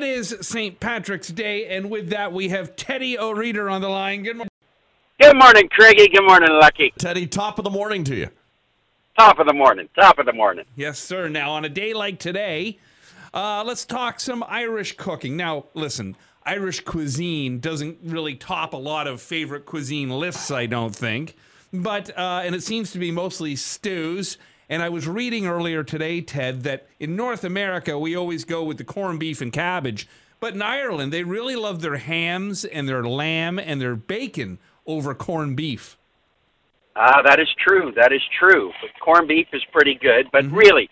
It is St. Patrick's Day, and with that, we have Teddy O'Reader on the line. Good morning, Craigie. Good morning, Lucky. Teddy, top of the morning to you. Top of the morning. Yes, sir. Now, on a day like today, let's talk some Irish cooking. Now, listen, Irish cuisine doesn't really top a lot of favorite cuisine lists, I don't think. But, and it seems to be mostly stews. And I was reading earlier today, Ted, that in North America, we always go with the corned beef and cabbage. But in Ireland, they really love their hams and their lamb and their bacon over corned beef. That is true. Corned beef is pretty good. But really,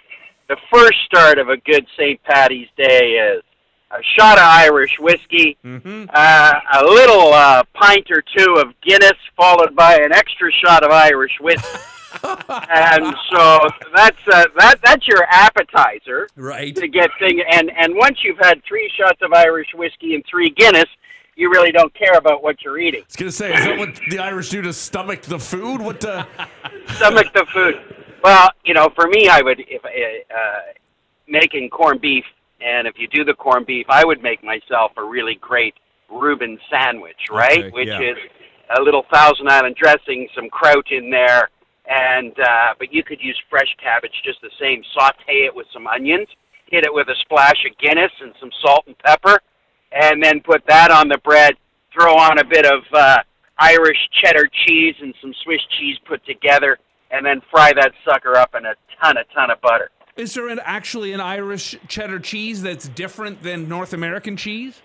the first start of a good St. Patty's Day is a shot of Irish whiskey, a little pint or two of Guinness, followed by an extra shot of Irish whiskey. And so that's your appetizer, right? To get things, and once you've had 3 shots of Irish whiskey and 3 Guinness, you really don't care about what you're eating. I was gonna say, is that what the Irish do? To stomach the food? What the stomach the food? Well, you know, for me, I would making corned beef, and if you do the corned beef, I would make myself a really great Reuben sandwich, right? Okay, which is a little Thousand Island dressing, some kraut in there. And but you could use fresh cabbage just the same. Saute it with some onions, hit it with a splash of Guinness and some salt and pepper, and then put that on the bread, throw on a bit of Irish cheddar cheese and some Swiss cheese put together, and then fry that sucker up in a ton of butter. Is there actually an Irish cheddar cheese that's different than North American cheese?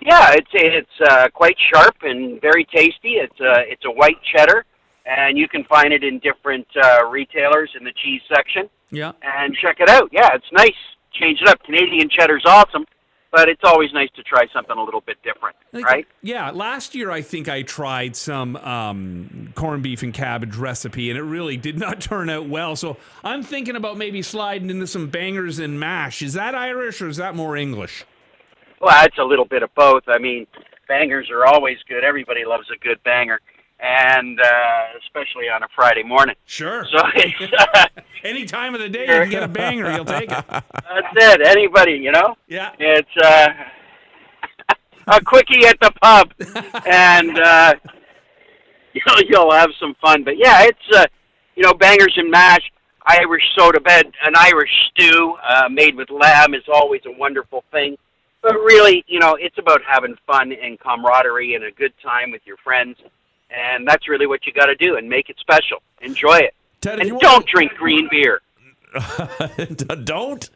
Yeah, it's quite sharp and very tasty. It's a white cheddar. And you can find it in different retailers in the cheese section. Yeah. And check it out. Yeah, it's nice. Change it up. Canadian cheddar's awesome, but it's always nice to try something a little bit different, right? Yeah. Last year, I think I tried some corned beef and cabbage recipe, and it really did not turn out well. So I'm thinking about maybe sliding into some bangers and mash. Is that Irish or is that more English? Well, it's a little bit of both. I mean, bangers are always good. Everybody loves a good banger. And especially on a Friday morning. Sure. So it's, any time of the day you can get a banger, you'll take it. That's it. Anybody, you know? Yeah. It's a quickie at the pub, and you'll have some fun. But yeah, it's bangers and mash, Irish soda bed, an Irish stew made with lamb is always a wonderful thing. But really, you know, it's about having fun and camaraderie and a good time with your friends. And that's really what you got to do, and make it special. Enjoy it. Ted, and don't drink green beer. Don't?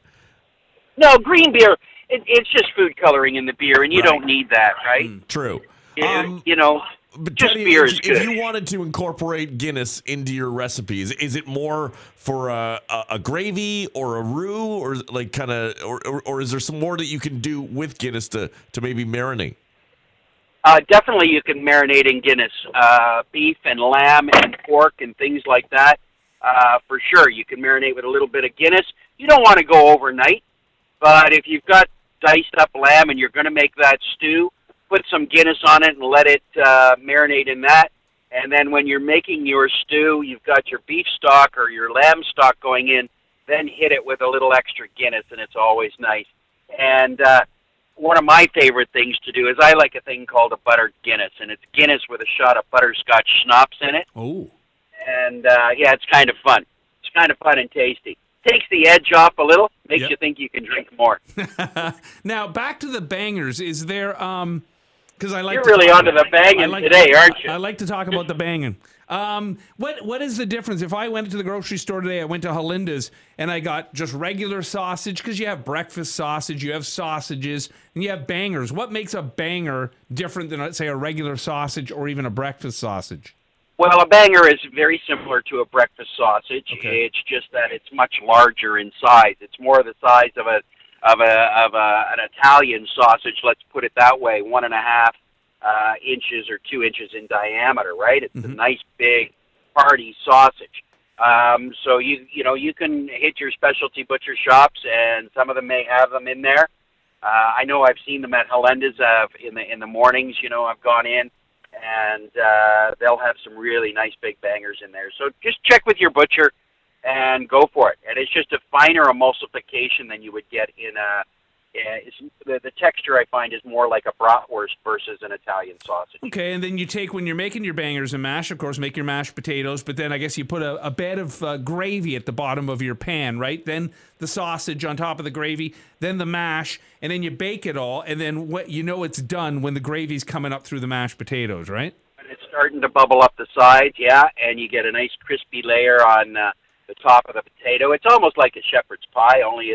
No, green beer, it's just food coloring in the beer, and you don't need that, right? True. But just Teddy, beer is good. If you wanted to incorporate Guinness into your recipes, is it more for a gravy or a roux, or like kind of, or is there some more that you can do with Guinness to maybe marinate? Definitely you can marinate in Guinness, beef and lamb and pork and things like that. For sure, you can marinate with a little bit of Guinness. You don't want to go overnight, but if you've got diced up lamb and you're going to make that stew, put some Guinness on it and let it marinate in that. And then when you're making your stew, you've got your beef stock or your lamb stock going in, then hit it with a little extra Guinness, and it's always nice. And one of my favorite things to do is I like a thing called a buttered Guinness, and it's Guinness with a shot of butterscotch schnapps in it. Oh. And, it's kind of fun. It's kind of fun and tasty. Takes the edge off a little, makes you think you can drink more. Now, back to the bangers. Is there, because I like You're really onto the banging today, aren't you? I like to talk about the banging. What is the difference? If I went to the grocery store today, I went to Holenda's, and I got just regular sausage, because you have breakfast sausage, you have sausages, and you have bangers. What makes a banger different than, let's say, a regular sausage or even a breakfast sausage? Well, a banger is very similar to a breakfast sausage. Okay. It's just that it's much larger in size. It's more the size of an Italian sausage, let's put it that way, 1.5 inches or 2 inches in diameter, right? It's a nice big hearty sausage. So you can hit your specialty butcher shops, and some of them may have them in there. I know I've seen them at Holenda's in the mornings. You know, I've gone in, and they'll have some really nice big bangers in there. So just check with your butcher and go for it. And it's just a finer emulsification than you would get in a the texture I find is more like a bratwurst versus an Italian sausage. Okay, and then you take, when you're making your bangers and mash, of course, make your mashed potatoes, but then I guess you put a bed of gravy at the bottom of your pan, right? Then the sausage on top of the gravy, then the mash, and then you bake it all, and then what, you know, it's done when the gravy's coming up through the mashed potatoes, right? And it's starting to bubble up the sides, yeah, and you get a nice crispy layer on the top of the potato. It's almost like a shepherd's pie, only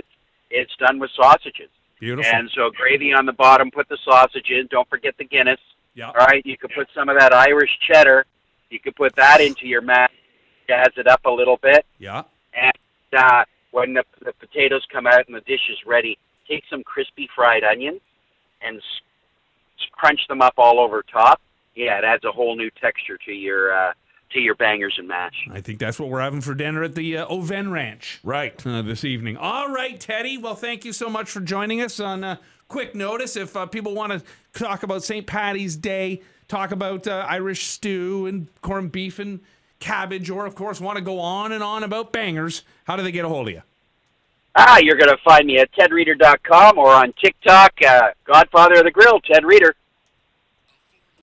it's done with sausages. Beautiful. And so gravy on the bottom, put the sausage in. Don't forget the Guinness. Yeah. All right, you could put some of that Irish cheddar. You could put that into your mash, jazz it up a little bit. Yeah. And when the potatoes come out and the dish is ready, take some crispy fried onions and crunch them up all over top. Yeah, it adds a whole new texture to your bangers and mash. I think that's what we're having for dinner at the Oven Ranch. Right. This evening. All right, Teddy. Well, thank you so much for joining us on quick notice. If people want to talk about St. Patty's Day, talk about Irish stew and corned beef and cabbage, or, of course, want to go on and on about bangers, how do they get a hold of you? You're going to find me at TedReader.com or on TikTok, Godfather of the Grill, Ted Reader.